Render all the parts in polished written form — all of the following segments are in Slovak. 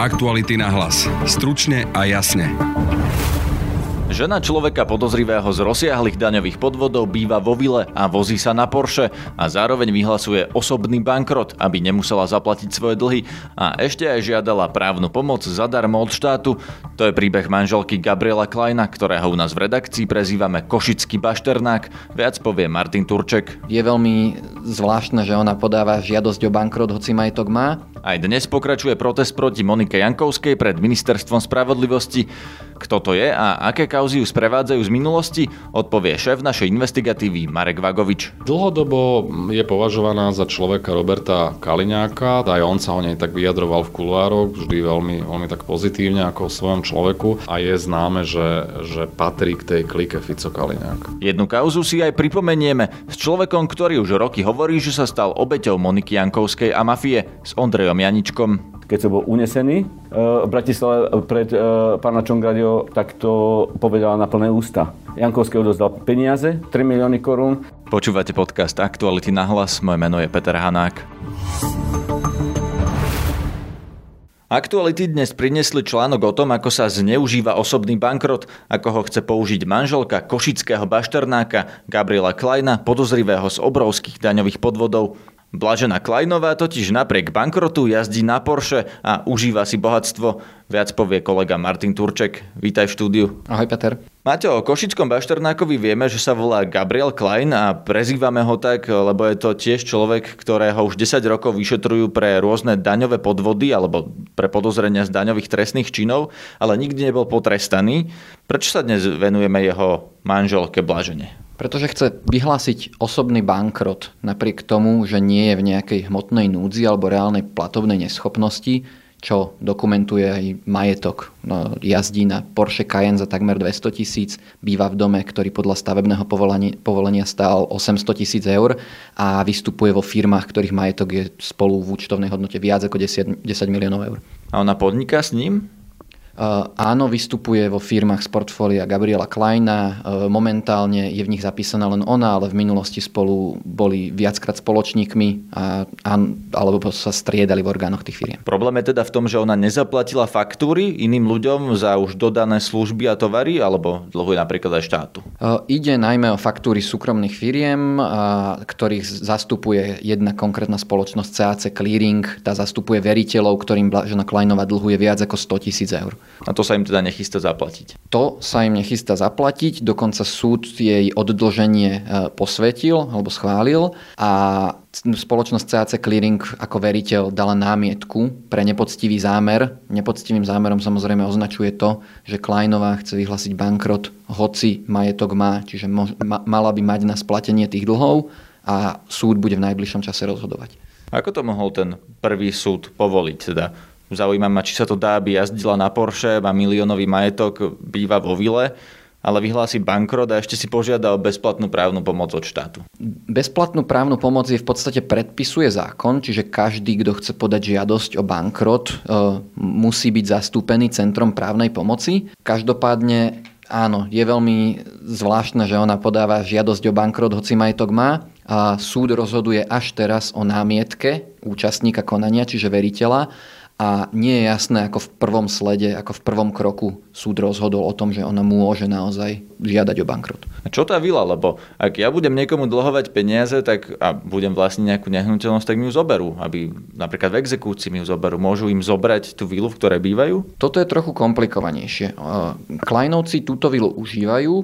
Aktuality na hlas. Stručne a jasne. Žena človeka podozrivého z rozsiahlych daňových podvodov býva vo vile a vozí sa na Porsche a zároveň vyhlasuje osobný bankrot, aby nemusela zaplatiť svoje dlhy a ešte aj žiadala právnu pomoc zadarmo od štátu. To je príbeh manželky Gabriela Kleina, ktorého u nás v redakcii prezývame Košický Bašternák. Viac povie Martin Turček. Je veľmi zvláštne, že ona podáva žiadosť o bankrot, hoci majetok má. Aj dnes pokračuje protest proti Monike Jankovskej pred ministerstvom spravodlivosti. Kto to je a aké kauzy ju sprevádzajú z minulosti, odpovie šéf našej investigatívy Marek Vagovič. Dlhodobo je považovaná za človeka Roberta Kaliňáka, aj on sa o nej tak vyjadroval v kuloároch, vždy veľmi tak pozitívne ako o svojom človeku a je známe, že patrí k tej klike Fico Kaliňák. Jednu kauzu si aj pripomenieme s človekom, ktorý už roky hovorí, že sa stal obeťou Moniky Jankovskej a mafie, s Ondrejom Janíčkom. Keď som bol unesený v Bratislave pred pána Čongrádio, tak to povedala na plné ústa. Jankovský odozdal peniaze, 3 milióny korún. Počúvate podcast Aktuality na hlas, moje meno je Peter Hanák. Aktuality dnes priniesli článok o tom, ako sa zneužíva osobný bankrot, ako ho chce použiť manželka košického Bašternáka Gabriela Kleina, podozrivého z obrovských daňových podvodov. Blažena Kleinová totiž napriek bankrotu jazdí na Porsche a užíva si bohatstvo. Viac povie kolega Martin Turček. Vítaj v štúdiu. Ahoj, Peter. Maťo, o košickom Bašternákovi vieme, že sa volá Gabriel Klein a prezývame ho tak, lebo je to tiež človek, ktorého už 10 rokov vyšetrujú pre rôzne daňové podvody alebo pre podozrenia z daňových trestných činov, ale nikdy nebol potrestaný. Prečo sa dnes venujeme jeho manželke Blažene? Pretože chce vyhlásiť osobný bankrot napriek tomu, že nie je v nejakej hmotnej núdzi alebo reálnej platobnej neschopnosti, čo dokumentuje aj majetok. No, jazdí na Porsche Cayenne za takmer 200 000, býva v dome, ktorý podľa stavebného povolenia stál 800 000 eur a vystupuje vo firmách, ktorých majetok je spolu v účtovnej hodnote viac ako 10 miliónov eur. A ona podniká s ním? Áno, vystupuje vo firmách z portfólia Gabriela Kleina, momentálne je v nich zapísaná len ona, ale v minulosti spolu boli viackrát spoločníkmi alebo sa striedali v orgánoch tých firiem. Problém je teda v tom, že ona nezaplatila faktúry iným ľuďom za už dodané služby a tovary, alebo dlhuje napríklad aj štátu. Ide najmä o faktúry súkromných firiem, ktorých zastupuje jedna konkrétna spoločnosť CAC Clearing, tá zastupuje veriteľov, ktorým Blažena Kleinová dlhuje viac ako 100 000 eur. A to sa im teda nechystá zaplatiť? To sa im nechystá zaplatiť, dokonca súd jej oddlženie posvetil alebo schválil a spoločnosť CAC Clearing ako veriteľ dala námietku pre nepoctivý zámer. Nepoctivým zámerom samozrejme označuje to, že Kleinová chce vyhlásiť bankrot, hoci majetok má, čiže mala by mať na splatenie tých dlhov a súd bude v najbližšom čase rozhodovať. Ako to mohol ten prvý súd povoliť teda? Zaujíma ma, či sa to dá, aby jazdila na Porsche, má miliónový majetok, býva vo vile, ale vyhlási bankrot a ešte si požiada o bezplatnú právnu pomoc od štátu. Bezplatnú právnu pomoc je v podstate predpisuje zákon, čiže každý, kto chce podať žiadosť o bankrot, musí byť zastúpený Centrom právnej pomoci. Každopádne áno, je veľmi zvláštne, že ona podáva žiadosť o bankrot, hoci majetok má. A súd rozhoduje až teraz o námietke účastníka konania, čiže veriteľa. A nie je jasné, ako v prvom slede, ako v prvom kroku súd rozhodol o tom, že ona môže naozaj žiadať o bankrot. A čo tá vila? Lebo ak ja budem niekomu dlhovať peniaze a budem vlastniť nejakú nehnuteľnosť, tak mi ju zoberú. Aby napríklad v exekúcii mi ju zoberú. Môžu im zobrať tú vilu, v ktorej bývajú? Toto je trochu komplikovanejšie. Kleinovci túto vilu užívajú.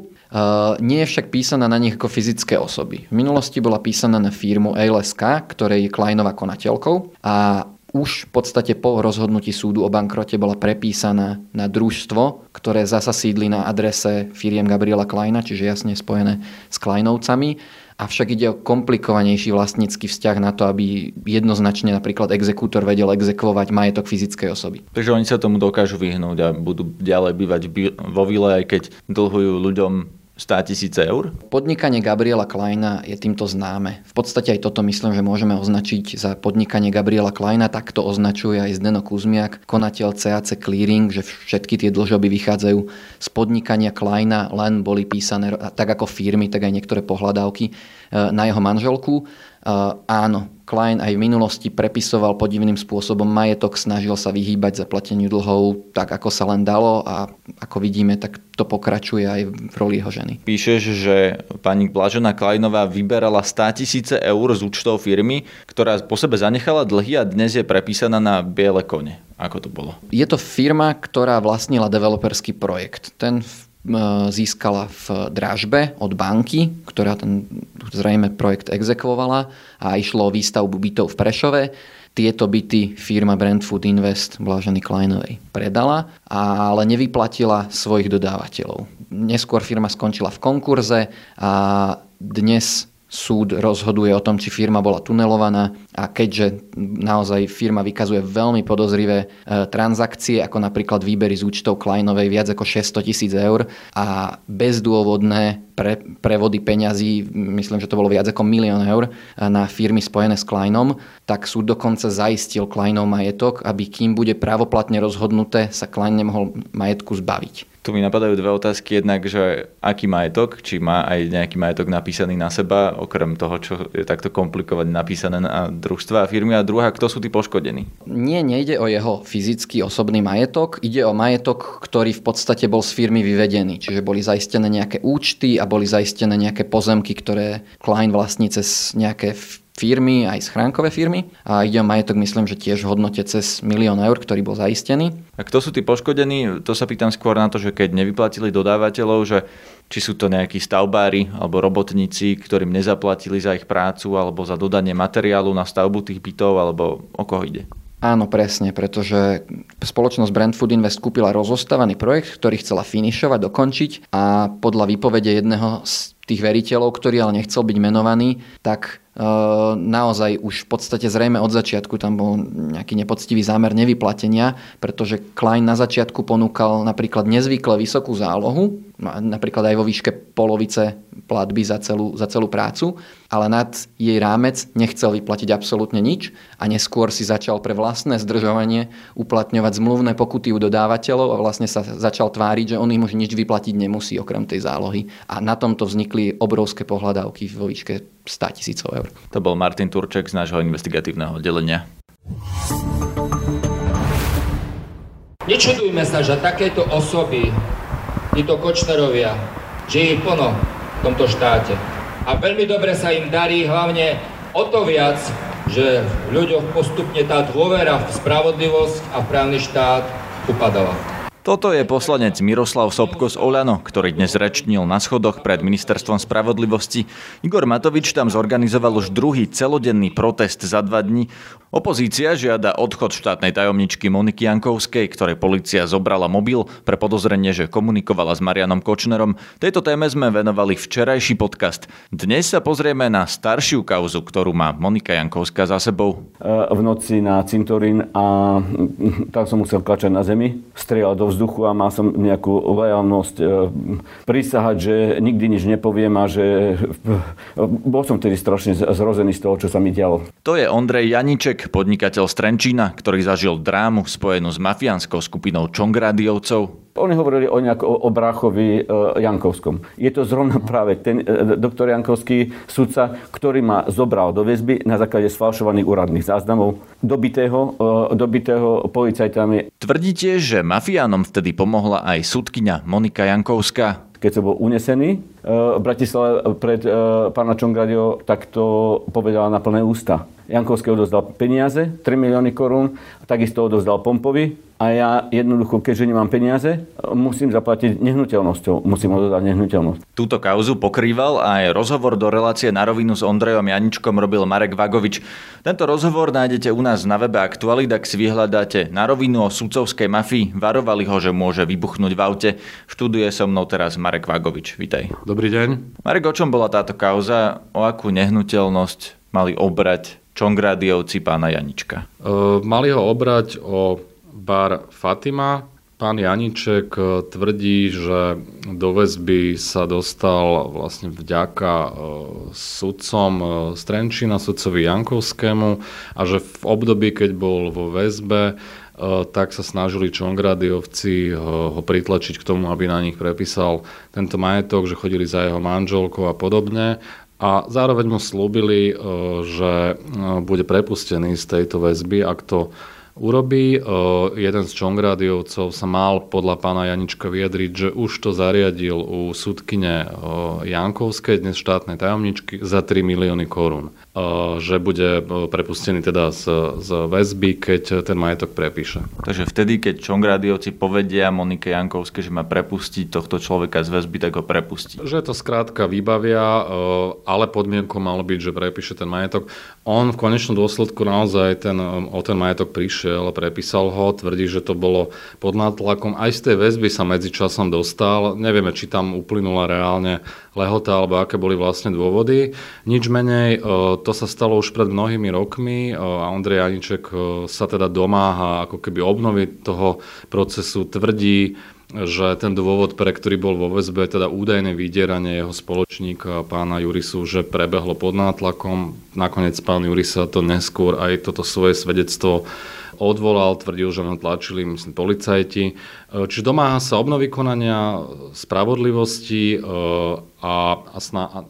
Nie je však písaná na nich ako fyzické osoby. V minulosti bola písaná na firmu ALSK, ktorej je Kleinová konateľkou a už v podstate po rozhodnutí súdu o bankrote bola prepísaná na družstvo, ktoré zasa sídli na adrese firiem Gabriela Kleina, čiže jasne spojené s Kleinovcami. Avšak ide o komplikovanejší vlastnícky vzťah na to, aby jednoznačne napríklad exekútor vedel exekvovať majetok fyzickej osoby. Takže oni sa tomu dokážu vyhnúť a budú ďalej bývať vo vile, aj keď dlhujú ľuďom 100 000 eur? Podnikanie Gabriela Kleina je týmto známe. V podstate aj toto myslím, že môžeme označiť za podnikanie Gabriela Kleina. Takto označuje aj Zdeno Kuzmiak, konateľ CAC Clearing, že všetky tie dlžoby vychádzajú z podnikania Kleina, len boli písané tak ako firmy, tak aj niektoré pohľadávky na jeho manželku. Áno, Klein aj v minulosti prepisoval podivným spôsobom majetok, snažil sa vyhýbať zaplateniu dlhov tak, ako sa len dalo, a ako vidíme, tak to pokračuje aj v roli jeho ženy. Píšeš, že pani Blažena Kleinová vyberala 100 000 eur z účtov firmy, ktorá po sebe zanechala dlhy a dnes je prepísaná na biele kone. Ako to bolo? Je to firma, ktorá vlastnila developerský projekt. Ten získala v dražbe od banky, ktorá ten zrejme projekt exekvovala, a išlo o výstavbu bytov v Prešove. Tieto byty firma Brandfoot Invest Blaženy Kleinovej predala, ale nevyplatila svojich dodávateľov. Neskôr firma skončila v konkurze a dnes súd rozhoduje o tom, či firma bola tunelovaná, a keďže naozaj firma vykazuje veľmi podozrivé transakcie, ako napríklad výbery z účtov Kleinovej viac ako 600 000 eur a bezdôvodné prevody peňazí, myslím, že to bolo viac ako 1 000 000 eur na firmy spojené s Kleinom, tak súd dokonca zaistil Kleinov majetok, aby kým bude právoplatne rozhodnuté, sa Klein nemohol majetku zbaviť. Tu mi napadajú dve otázky. Jednak, že aký majetok, či má aj nejaký majetok napísaný na seba, okrem toho, čo je takto komplikovane napísané na družstva a firmy, a druhá, kto sú tí poškodení? Nie, nejde o jeho fyzický osobný majetok, ide o majetok, ktorý v podstate bol z firmy vyvedený. Čiže boli zaistené nejaké účty a boli zaistené nejaké pozemky, ktoré Klein vlastní cez nejaké firmy, aj schránkové firmy, a ide o majetok, myslím, že tiež v hodnote cez 1 000 000 eur, ktorý bol zaistený. A kto sú tí poškodení? To sa pýtam skôr na to, že keď nevyplatili dodávateľov, že či sú to nejakí stavbári alebo robotníci, ktorým nezaplatili za ich prácu alebo za dodanie materiálu na stavbu tých bytov, alebo o koho ide? Áno, presne, pretože spoločnosť Brandfoot Invest kúpila rozostávaný projekt, ktorý chcela finišovať, dokončiť, a podľa výpovede jedného z tých veriteľov, ktorý ale nechcel byť menovaný, tak naozaj už v podstate zrejme od začiatku tam bol nejaký nepoctivý zámer nevyplatenia, pretože Klein na začiatku ponúkal napríklad nezvykle vysokú zálohu, napríklad aj vo výške polovice platby za celú prácu, ale nad jej rámec nechcel vyplatiť absolútne nič, a neskôr si začal pre vlastné zdržovanie uplatňovať zmluvné pokuty u dodávateľov a vlastne sa začal tváriť, že on im už nič vyplatiť nemusí okrem tej zálohy, a na tomto vznikli obrovské pohľadávky vo výške 100 000 eur. To bol Martin Turček z nášho investigatívneho oddelenia. Nečudujme sa, že takéto osoby, títo Kočnerovia, že je plno v tomto štáte. A veľmi dobre sa im darí, hlavne o to viac, že v ľuďoch postupne tá dôvera v spravodlivosť a v právny štát upadala. Toto je poslanec Miroslav Sobko z Oľano, ktorý dnes rečnil na schodoch pred ministerstvom spravodlivosti. Igor Matovič tam zorganizoval už druhý celodenný protest za 2 dní. Opozícia žiada odchod štátnej tajomničky Moniky Jankovskej, ktorej polícia zobrala mobil pre podozrenie, že komunikovala s Marianom Kočnerom. Tejto téme sme venovali včerajší podcast. Dnes sa pozrieme na staršiu kauzu, ktorú má Monika Jankovská za sebou. V noci na cintorín, a tak som musel klačať na zemi, strieľal do vzduchu a mal som nejakú lojalnosť prisahať, že nikdy nič nepoviem, a že bol som tedy strašne zrozený z toho, čo sa mi dialo. To je Ondrej Janíček, podnikateľ z Trenčína, ktorý zažil drámu spojenú s mafiánskou skupinou Čongrádiovcov. Oni hovorili o bráchovi Jankovskom. Je to zrovna práve ten doktor Jankovský, sudca, ktorý ma zobral do väzby na základe sfalšovaných úradných záznamov, dobitého policajtami. Tvrdíte, že mafiánom vtedy pomohla aj sudkyňa Monika Jankovská. Keď som bol unesený v Bratislave pred pána Čongrádio, tak to povedala na plné ústa. Jankovský odozdal peniaze, 3 000 000 korún, takisto odozdal Pompovi, a ja jednoducho, keďže nemám peniaze, musím zaplatiť nehnuteľnosťou, musím odozdať nehnuteľnosť. Túto kauzu pokrýval a aj rozhovor do relácie Na rovinu s Ondrejom Janíčkom robil Marek Vagovič. Tento rozhovor nájdete u nás na webe Aktualit, ak si vyhľadáte Na rovinu o sudcovskej mafii. Varovali ho, že môže vybuchnúť v aute. Študuje so mnou teraz Marek Vagovič. Vitaj. Dobrý deň. Marek, o čom bola táto kauza? O akú nehnuteľnosť mali obrať Čongrádiovci pána Janička? Mali ho obrať o bar Fatima. Pán Janiček tvrdí, že do väzby sa dostal vlastne vďaka sudcom z Trenčína, sudcovi Jankovskému, a že v období, keď bol vo väzbe, tak sa snažili Čongrádiovci ho pritlačiť k tomu, aby na nich prepísal tento majetok, že chodili za jeho manželkou a podobne. A zároveň mu slúbili, že bude prepustený z tejto väzby, ak to urobí. Jeden z Čongrádiovcov sa mal podľa pána Janíčka vyjadriť, že už to zariadil u súdkyne Jankovskej, dnes štátnej tajomničky, za 3 milióny korún. Že bude prepustený teda z väzby, keď ten majetok prepíše. Takže vtedy, keď Čongrádiovci povedia Monike Jankovskej, že má prepustiť tohto človeka z väzby, tak ho prepustí. Že to skrátka vybavia, ale podmienkou malo byť, že prepíše ten majetok. On v konečnom dôsledku naozaj o ten majetok prišiel a prepísal ho. Tvrdí, že to bolo pod nátlakom. Aj z tej väzby sa medzičasom dostal. Nevieme, či tam uplynula reálne lehota, alebo aké boli vlastne dôvody. Nič menej, to sa stalo už pred mnohými rokmi a Ondrej Janíček sa teda domáha ako keby obnovy toho procesu, tvrdí, že ten dôvod, pre ktorý bol vo väzbe, teda údajné vydieranie jeho spoločníka, pána Jurisu, že prebehlo pod nátlakom. Nakoniec pán Jurisa to neskôr aj toto svoje svedectvo odvolal, tvrdil, že ho tlačili, myslím, policajti. Čiže domáha sa obnovy konania, spravodlivosti a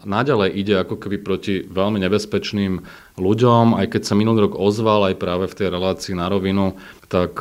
naďalej ide ako keby proti veľmi nebezpečným ľuďom. Aj keď sa minulý rok ozval, aj práve v tej relácii Na rovinu, tak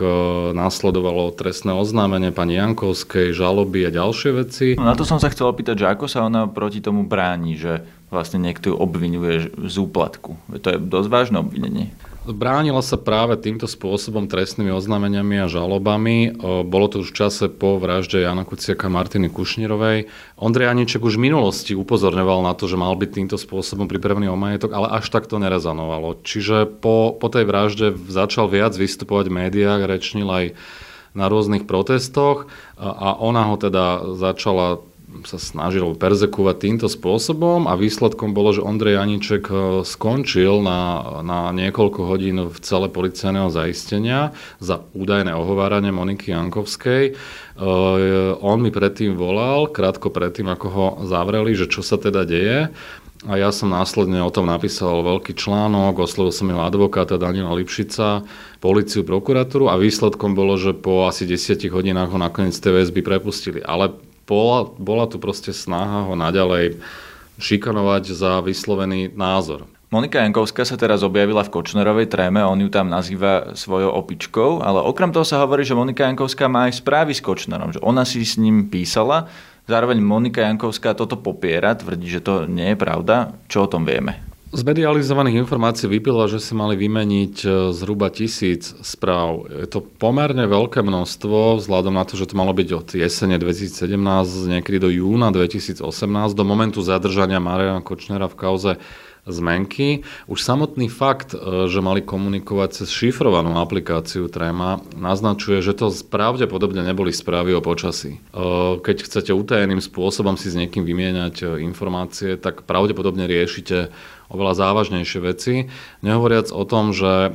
následovalo trestné oznámenie pani Jankovskej, žaloby a ďalšie veci. No, na to som sa chcel opýtať, že ako sa ona proti tomu bráni, že vlastne niekto ju obvinuje z úplatku. To je dosť vážne obvinenie. Bránila sa práve týmto spôsobom, trestnými oznámeniami a žalobami. Bolo to už v čase po vražde Jana Kuciaka a Martiny Kušnírovej. Ondrej Janíček už v minulosti upozorňoval na to, že mal byť týmto spôsobom pripravený o majetok, ale až tak to nerezanovalo. Čiže po tej vražde začal viac vystupovať v médiách, rečnil aj na rôznych protestoch a ona ho teda začala sa snažil perzekúvať týmto spôsobom a výsledkom bolo, že Ondrej Janíček skončil na niekoľko hodín v cele policajného zaistenia za údajné ohováranie Moniky Jankovskej. On mi predtým volal, krátko predtým, ako ho zavreli, že čo sa teda deje. A ja som následne o tom napísal veľký článok, oslovil som jeho advokáta Daniela Lipšica, políciu, prokuratúru a výsledkom bolo, že po asi 10 hodinách ho nakoniec TVS by prepustili. Ale bola tu proste snaha ho naďalej šikanovať za vyslovený názor. Monika Jankovská sa teraz objavila v Kočnerovej Tréme, on ju tam nazýva svojou opičkou, ale okrem toho sa hovorí, že Monika Jankovská má aj správy s Kočnerom, že ona si s ním písala. Zároveň Monika Jankovská toto popiera, tvrdí, že to nie je pravda. Čo o tom vieme? Z medializovaných informácií vyplýva, že si mali vymeniť zhruba 1000 správ. Je to pomerne veľké množstvo, vzhľadom na to, že to malo byť od jesene 2017 niekedy do júna 2018, do momentu zadržania Mariána Kočnera v kauze zmenky. Už samotný fakt, že mali komunikovať cez šifrovanú aplikáciu Tréma, naznačuje, že to pravdepodobne neboli správy o počasí. Keď chcete utajeným spôsobom si s niekým vymieňať informácie, tak pravdepodobne riešite oveľa závažnejšie veci. Nehovoriac o tom, že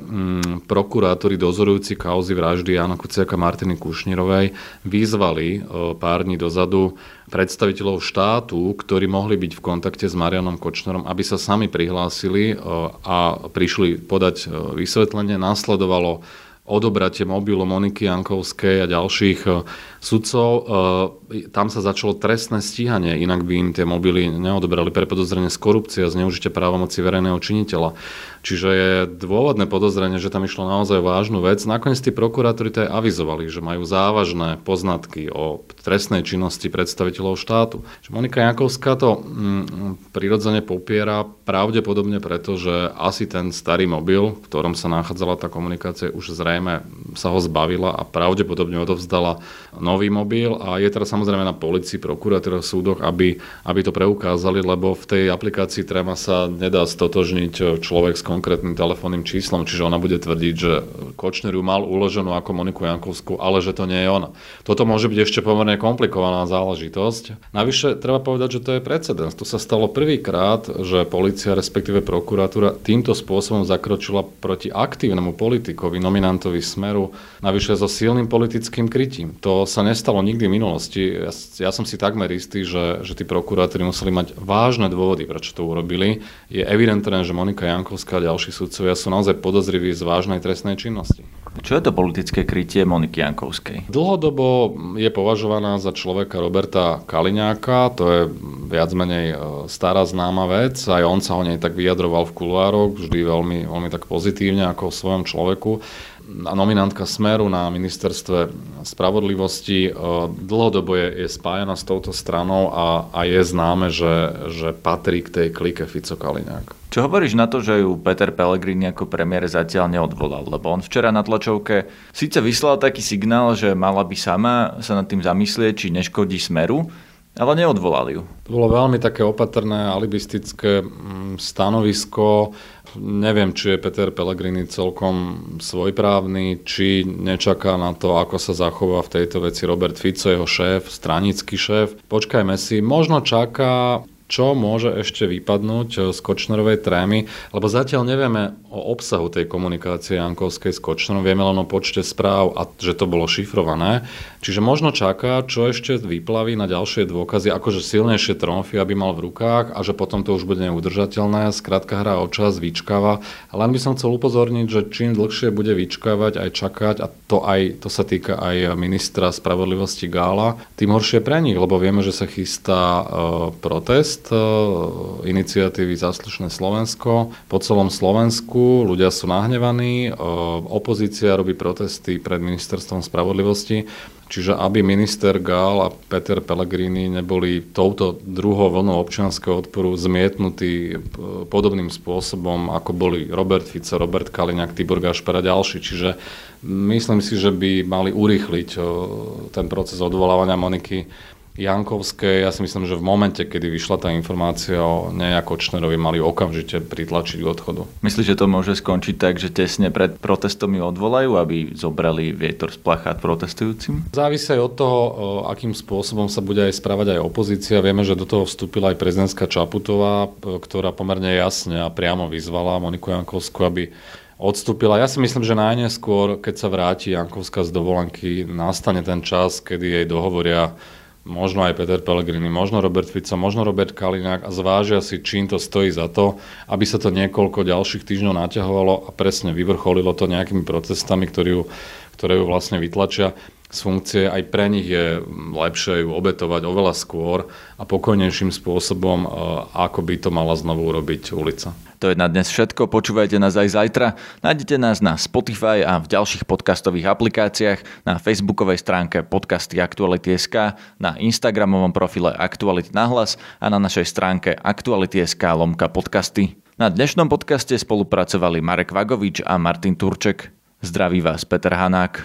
prokurátori dozorujúci kauzy vraždy Jana Kuciaka a Martiny Kušnírovej vyzvali pár dní dozadu predstaviteľov štátu, ktorí mohli byť v kontakte s Marianom Kočnerom, aby sa sami prihlásili a prišli podať vysvetlenie. Nasledovalo odobratie mobilu Moniky Jankovskej a ďalších sudcov. Tam sa začalo trestné stíhanie, inak by im tie mobily neodobrali pre podozrenie z korupcie a zneužitia právomoci verejného činiteľa. Čiže je dôvodné podozrenie, že tam išlo naozaj vážnu vec. Nakoniec tí prokurátori to aj avizovali, že majú závažné poznatky o trestnej činnosti predstaviteľov štátu. Čiže Monika Jankovská to prirodzene popiera, pravdepodobne preto, že asi ten starý mobil, v ktorom sa nachádzala tá komunikácia, už zrejme sa ho zbavila a pravdepodobne odovzdala nový mobil a je teraz samozrejme na polícii, prokuratúre, súdoch, aby to preukázali, lebo v tej aplikácii Tréma sa nedá stotožniť človek s konkrétnym telefónnym číslom, čiže ona bude tvrdiť, že Kočner ju mal uloženú ako Moniku Jankovskú, ale že to nie je ona. Toto môže byť ešte pomerne komplikovaná záležitosť. Navyše treba povedať, že to je precedens. To sa stalo prvýkrát, že polícia, respektíve prokuratúra týmto spôsobom zakročila proti aktívnemu politikovi, nominantovi Smeru, navyše so silným politickým krytím. To sa nestalo nikdy v minulosti. Ja som si takmer istý, že tí prokurátori museli mať vážne dôvody, prečo to urobili. Je evidentné, že Monika Jankovská a ďalší sudcovia sú naozaj podozriví z vážnej trestnej činnosti. Čo je to politické krytie Moniky Jankovskej? Dlhodobo je považovaná za človeka Roberta Kaliňáka, to je viac menej stará známa vec, aj on sa o nej tak vyjadroval v kuloároch, vždy veľmi, veľmi tak pozitívne ako o svojom človeku. Nominantka Smeru na ministerstve spravodlivosti dlhodobo je spájana s touto stranou a je známe, že patrí k tej klike Fico-Kaliňák. Čo hovoríš na to, že ju Peter Pellegrini ako premiér zatiaľ neodvolal? Lebo on včera na tlačovke síce vyslal taký signál, že mala by sama sa nad tým zamyslieť, či neškodí Smeru, ale neodvolali ju. To bolo veľmi také opatrné, alibistické stanovisko. Neviem, či je Peter Pellegrini celkom svojprávny, či nečaká na to, ako sa zachová v tejto veci Robert Fico, jeho šéf, stranický šéf. Počkajme si, možno čaká, čo môže ešte vypadnúť z Kočnerovej trémy, lebo zatiaľ nevieme o obsahu tej komunikácie Jankovskej s Kočnerom, vieme len o počte správ a že to bolo šifrované. Čiže možno čaká, čo ešte vyplaví na ďalšie dôkazy, akože silnejšie tromfy, aby mal v rukách a že potom to už bude neudržateľné. Skrátka hrá o čas, vyčkáva. Len by som chcel upozorniť, že čím dlhšie bude vyčkávať aj čakať, a to sa týka aj ministra spravodlivosti Gála, tým horšie pre nich, lebo vieme, že sa chystá protest iniciatívy Zaslušné Slovensko po celom Slovensku. Ľudia sú nahnevaní, opozícia robí protesty pred ministerstvom spravodlivosti. Čiže aby minister Gál a Peter Pellegrini neboli touto druhou vlnou občianskeho odporu zmietnutí podobným spôsobom, ako boli Robert Fico, Robert Kaliňák, Tibor Gašper a ďalší. Čiže myslím si, že by mali urýchliť ten proces odvolávania Moniky Jankovskej. Ja si myslím, že v momente, kedy vyšla tá informácia o nej a Kočnerovi, mali okamžite pritlačiť k odchodu. Myslíš, že to môže skončiť tak, že tesne pred protestom ju odvolajú, aby zobrali vietor z plachát protestujúcim? Závisí aj od toho, akým spôsobom sa bude aj správať aj opozícia. Vieme, že do toho vstúpila aj prezidentská Čaputová, ktorá pomerne jasne a priamo vyzvala Moniku Jankovskú, aby odstúpila. Ja si myslím, že najneskôr, keď sa vráti Jankovská z dovolenky, nastane ten čas, kedy jej dohovoria možno aj Peter Pellegrini, možno Robert Fico, možno Robert Kaliňák a zvážia si, čím to stojí za to, aby sa to niekoľko ďalších týždňov naťahovalo a presne vyvrcholilo to nejakými protestami, ktoré ju vlastne vytlačia z funkcie. Aj pre nich je lepšie ju obetovať oveľa skôr a pokojnejším spôsobom, ako by to mala znovu urobiť ulica. To je na dnes všetko, počúvajte nás aj zajtra. Nájdete nás na Spotify a v ďalších podcastových aplikáciách, na facebookovej stránke podcasty Aktuality.sk, na instagramovom profile Aktuality na hlas a na našej stránke Aktuality.sk/podcasty. Na dnešnom podcaste spolupracovali Marek Vagovič a Martin Turček. Zdraví vás Peter Hanák.